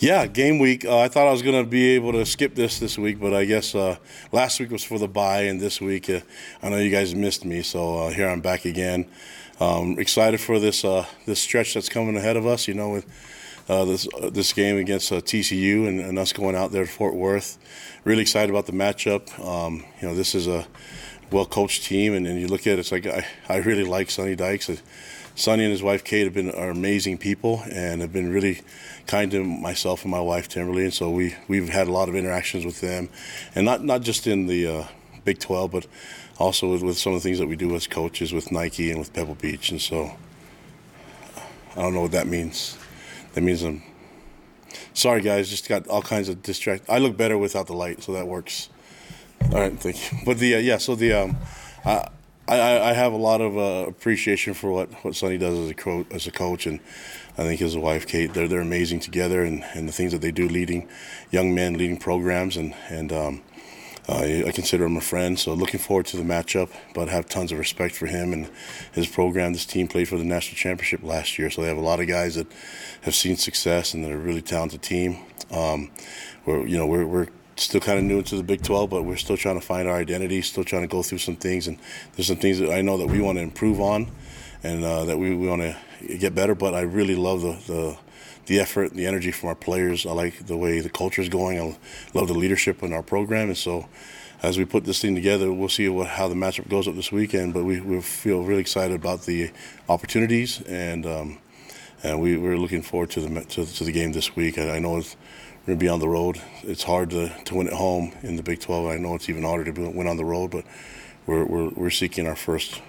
Yeah, game week. I thought I was going to be able to skip this week, but I guess last week was for the bye, and this week I know you guys missed me, so here I'm back again. Excited for this stretch that's coming ahead of us, you know, with this game against TCU and us going out there to Fort Worth. Really excited about the matchup. You know, this is a well-coached team, and you look at it, it's like I really like Sonny Dykes. Sonny and his wife Kate have been amazing people and have been really kind to myself and my wife Kimberly, and so we've had a lot of interactions with them, and not just in the Big 12, but also with some of the things that we do as coaches with Nike and with Pebble Beach, and so I don't know what that means. That means I'm sorry, guys. Just got all kinds of distractions. I look better without the light, so that works. All right, thank you. But I have a lot of appreciation for what Sonny does as a coach, and I think his wife Kate, they're amazing together, and the things that they do leading young men, leading programs, and I consider him a friend. So looking forward to the matchup, but have tons of respect for him and his program. This team played for the national championship last year, so they have a lot of guys that have seen success, and they're a really talented team. We're still kind of new into the Big 12, but we're still trying to find our identity, still trying to go through some things, and there's some things that I know that we want to improve on and that we want to get better, but I really love the effort and the energy from our players. I like the way the culture is going. I love the leadership in our program, and so as we put this thing together, we'll see how the matchup goes up this weekend, but we feel really excited about the opportunities, and we're looking forward to the game this week. I know it's going to be on the road. It's hard to win at home in the Big 12. I know it's even harder to win on the road, but we're seeking our first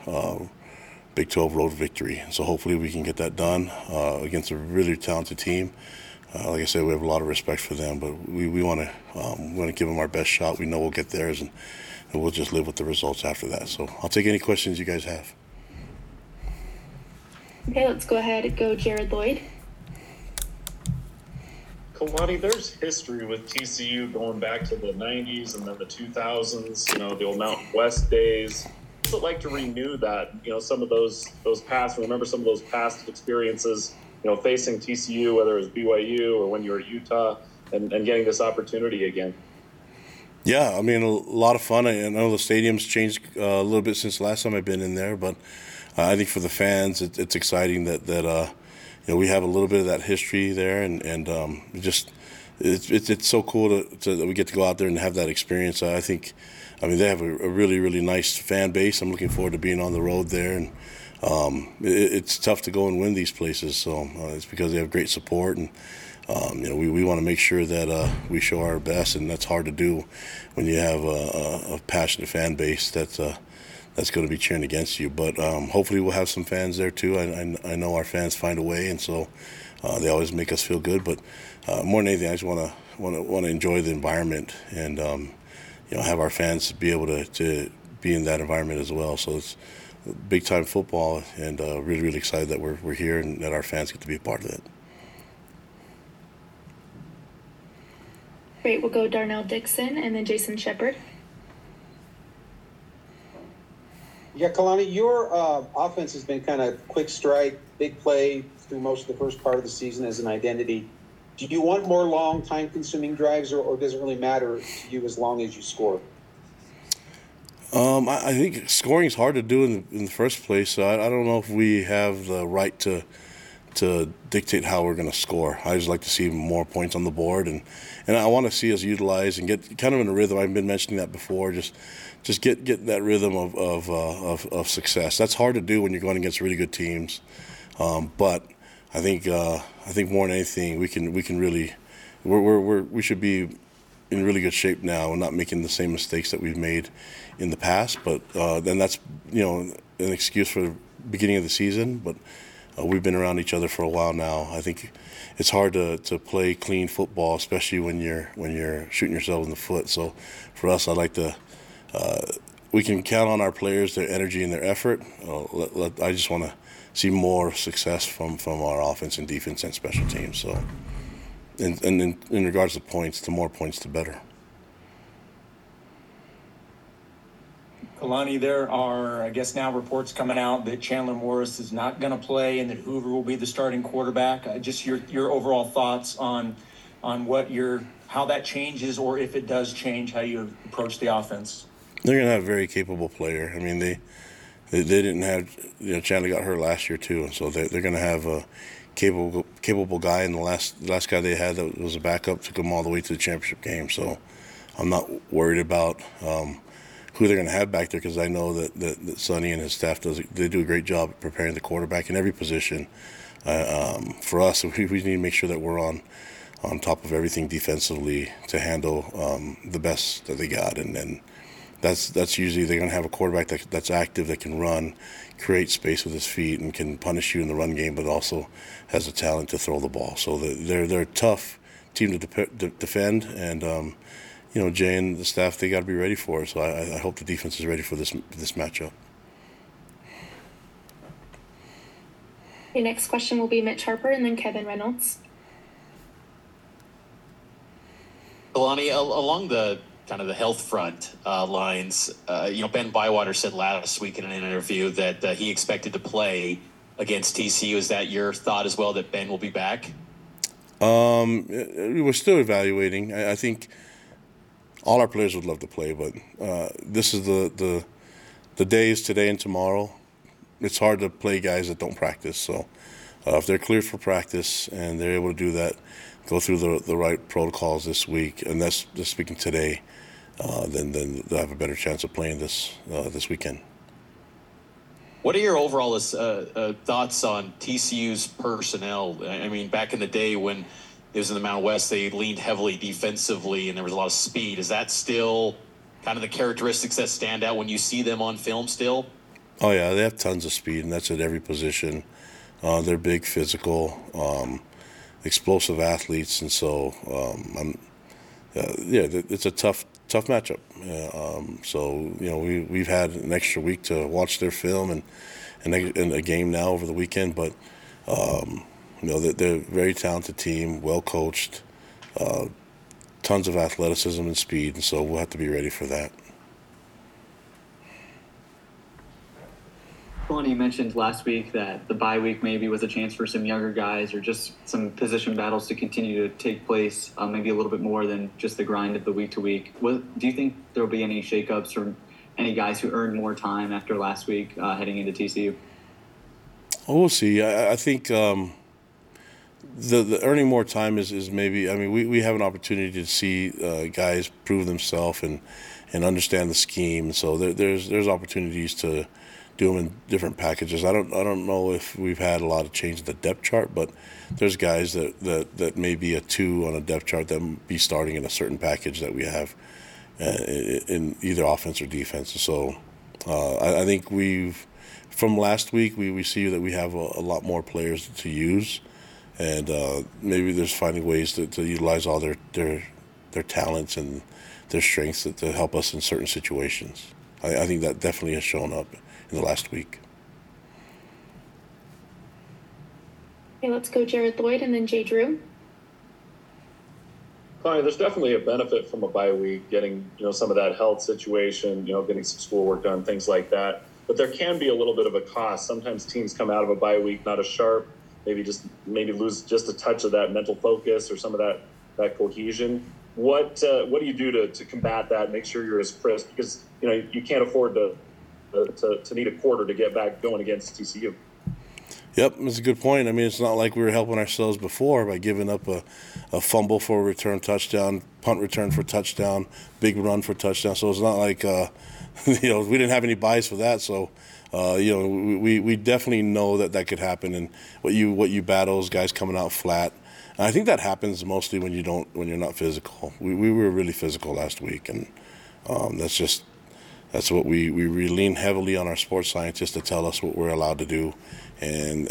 Big 12 road victory. So hopefully we can get that done against a really talented team. Like I said, we have a lot of respect for them, but we want to give them our best shot. We know we'll get theirs, and we'll just live with the results after that. So I'll take any questions you guys have. Okay, let's go ahead and go Jared Lloyd. Kalani, there's history with TCU going back to the 90s and then the 2000s, you know, the old Mountain West days. What's it like to renew that, you know, some of those past, remember some of those past experiences, you know, facing TCU, whether it was BYU or when you were at Utah, and getting this opportunity again? Yeah, I mean, a lot of fun. I know the stadium's changed a little bit since the last time I've been in there, but I think for the fans, it's exciting that you know, we have a little bit of that history there, and just it's so cool that we get to go out there and have that experience. I think, I mean, they have a really, really nice fan base. I'm looking forward to being on the road there, and it's tough to go and win these places. So it's because they have great support, and you know, we want to make sure that we show our best, and that's hard to do when you have a passionate fan base that's going to be cheering against you, but hopefully we'll have some fans there too. I know our fans find a way, and so they always make us feel good. But more than anything, I just want to enjoy the environment, and you know, have our fans be able to be in that environment as well. So it's big time football, and really, really excited that we're here and that our fans get to be a part of it. Great. We'll go Darnell Dixon and then Jason Shepard. Yeah, Kalani, your offense has been kind of quick strike, big play through most of the first part of the season as an identity. Do you want more long, time-consuming drives, or does it really matter to you as long as you score? I think scoring is hard to do in the first place. So I don't know if we have the right to dictate how we're going to score. I just like to see more points on the board, and I want to see us utilize and get kind of in a rhythm. I've been mentioning that before, just get that rhythm of success. That's hard to do when you're going against really good teams, but I think more than anything, we can really we should be in really good shape now and not making the same mistakes that we've made in the past. But then that's, you know, an excuse for the beginning of the season, but. We've been around each other for a while now. I think it's hard to play clean football, especially when you're shooting yourself in the foot. So for us, I like to we can count on our players, their energy and their effort. I just want to see more success from our offense and defense and special teams. So, and in regards to points, the more points, the better. Kalani, there are, I guess now, reports coming out that Chandler Morris is not going to play and that Hoover will be the starting quarterback. Just your overall thoughts on on what your how that changes, or if it does change, how you approach the offense? They're going to have a very capable player. I mean, they didn't have Chandler got hurt last year too, and so they're going to have a capable guy. And the last guy they had that was a backup took them all the way to the championship game. So I'm not worried about who they're going to have back there, because I know that Sonny and his staff do a great job at preparing the quarterback in every position. For us, we need to make sure that we're on top of everything defensively to handle the best that they got, and that's usually they're going to have a quarterback that's active, that can run, create space with his feet, and can punish you in the run game, but also has the talent to throw the ball. So they're a tough team to defend, and Jay and the staff, they got to be ready for it. So I hope the defense is ready for this matchup. Your next question will be Mitch Harper and then Kevin Reynolds. Kalani, along the kind of the health front lines, Ben Bywater said last week in an interview that he expected to play against TCU. Is that your thought as well, that Ben will be back? We're still evaluating. I think all our players would love to play, but this is the days today and tomorrow. It's hard to play guys that don't practice. So if they're cleared for practice and they're able to do that, go through the right protocols this week, and that's just speaking today, then they'll have a better chance of playing this weekend. What are your overall thoughts on TCU's personnel? I mean, back in the day when it was in the Mountain West, they leaned heavily defensively and there was a lot of speed. Is that still kind of the characteristics that stand out when you see them on film still? Oh, yeah, they have tons of speed, and that's at every position. They're big, physical, explosive athletes, and so it's a tough matchup. We've had an extra week to watch their film and a game now over the weekend, but they're a very talented team, well coached, tons of athleticism and speed, and so we'll have to be ready for that. You mentioned last week that the bye week maybe was a chance for some younger guys or just some position battles to continue to take place, maybe a little bit more than just the grind of the week-to-week. Do you think there will be any shakeups or any guys who earned more time after last week heading into TCU? We'll see. I think the earning more time is maybe – I mean, we have an opportunity to see guys prove themselves and understand the scheme. So there's opportunities to – do them in different packages. I don't know if we've had a lot of change in the depth chart, but there's guys that may be a 2 on a depth chart that be starting in a certain package that we have in either offense or defense. So I think from last week, we see that we have a lot more players to use, and maybe there's finding ways to utilize all their talents and their strengths to help us in certain situations. I think that definitely has shown up in the last week. Okay, let's go Jared Lloyd and then Jay Drew. Kalani, there's definitely a benefit from a bye week, getting some of that health situation, getting some schoolwork done, things like that. But there can be a little bit of a cost. Sometimes teams come out of a bye week not as sharp, maybe lose just a touch of that mental focus or some of that cohesion. What do you do to combat that and make sure you're as crisp? Because you can't afford to need a quarter to get back going against TCU. Yep, that's a good point. I mean, it's not like we were helping ourselves before by giving up a fumble for a return touchdown, punt return for touchdown, big run for touchdown. So it's not like, we didn't have any buys for that. So, we definitely know that could happen. And what you battle is guys coming out flat. And I think that happens mostly when you're not physical. We were really physical last week, and that's what we really lean heavily on our sports scientists to tell us what we're allowed to do, and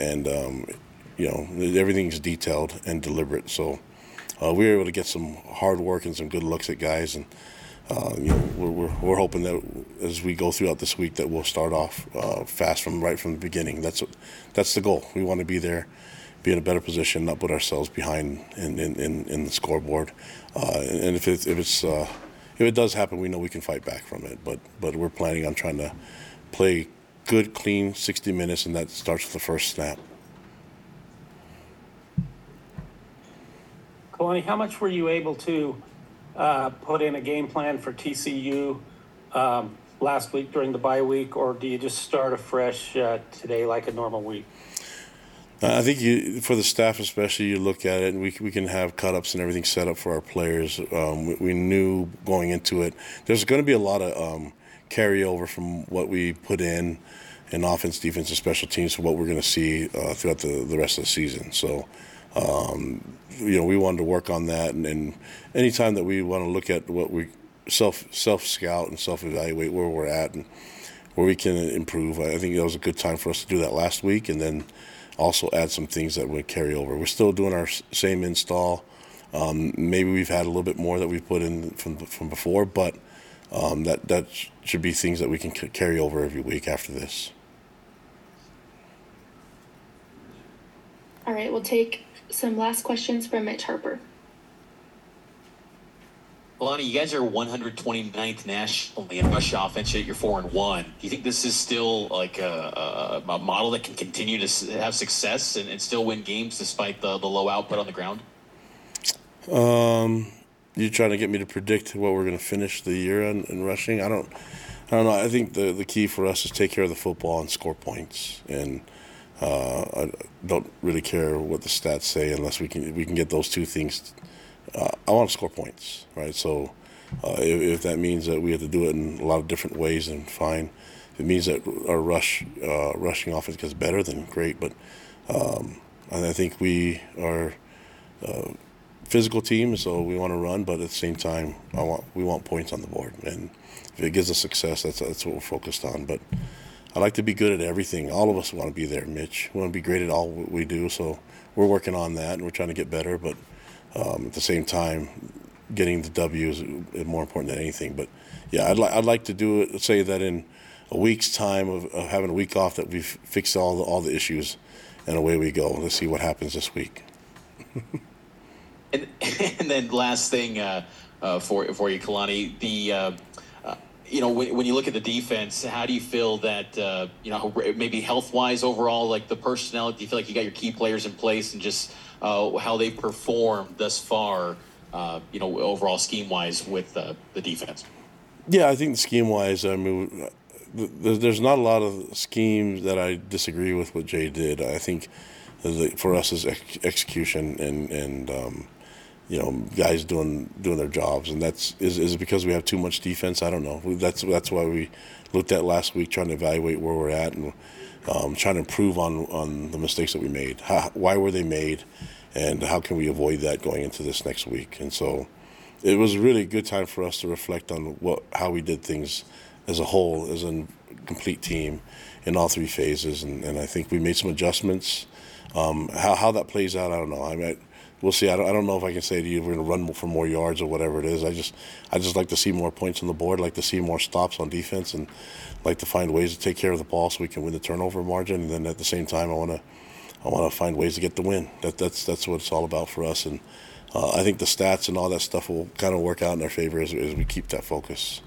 everything's detailed and deliberate. So we were able to get some hard work and some good looks at guys, and we're hoping that as we go throughout this week that we'll start off fast from the beginning. That's the goal. We want to be there, be in a better position, not put ourselves behind in the scoreboard, and if it's. If it does happen, we know we can fight back from it, but we're planning on trying to play good, clean 60 minutes, and that starts with the first snap. Kalani, how much were you able to put in a game plan for TCU last week during the bye week, or do you just start afresh today like a normal week? I think you, for the staff especially, you look at it, and we can have cut-ups and everything set up for our players. We knew going into it there's going to be a lot of carryover from what we put in offense, defense, and special teams to what we're going to see throughout the rest of the season. So, we wanted to work on that, and any time that we want to look at what we self-scout and self-evaluate where we're at and where we can improve, I think that was a good time for us to do that last week, and then also add some things that would carry over. We're still doing our same install. Maybe we've had a little bit more that we've put in from before, but that should be things that we can carry over every week after this. All right, we'll take some last questions from Mitch Harper. Kalani, you guys are 129th nationally in rush offense, yet you're 4-1. Do you think this is still like a model that can continue to have success and still win games despite the low output on the ground? You're trying to get me to predict what we're going to finish the year in rushing? I don't know. I think the key for us is take care of the football and score points. And I don't really care what the stats say unless we can get those two things. I want to score points, right? So if that means that we have to do it in a lot of different ways, then fine. If it means that our rushing offense gets better, then great. But I think we are a physical team, so we want to run, but at the same time, we want points on the board. And if it gives us success, that's what we're focused on. But I like to be good at everything. All of us want to be there, Mitch. We want to be great at all we do, so we're working on that, and we're trying to get better. But at the same time, getting the W is more important than anything. But yeah, I'd like to do it. Say that in a week's time of having a week off, that we've fixed all the issues, and away we go. Let's see what happens this week. and then last thing for you, Kalani, the. When you look at the defense, how do you feel that, maybe health-wise overall, like the personnel, do you feel like you got your key players in place and just how they perform thus far, overall scheme-wise with the defense? Yeah, I think scheme-wise, there's not a lot of schemes that I disagree with what Jay did. I think for us is execution and guys doing their jobs, and is it because we have too much defense? I don't know. That's why we looked at last week, trying to evaluate where we're at and trying to improve on the mistakes that we made. Why were they made, and how can we avoid that going into this next week? And so, it was really a good time for us to reflect on how we did things as a whole, as a complete team, in all three phases. And I think we made some adjustments. How that plays out, I don't know. We'll see. I don't know if I can say to you we're going to run for more yards or whatever it is. I just like to see more points on the board, like to see more stops on defense, and like to find ways to take care of the ball so we can win the turnover margin. And then at the same time, I want to find ways to get the win. That's what it's all about for us. And I think the stats and all that stuff will kind of work out in our favor as we keep that focus.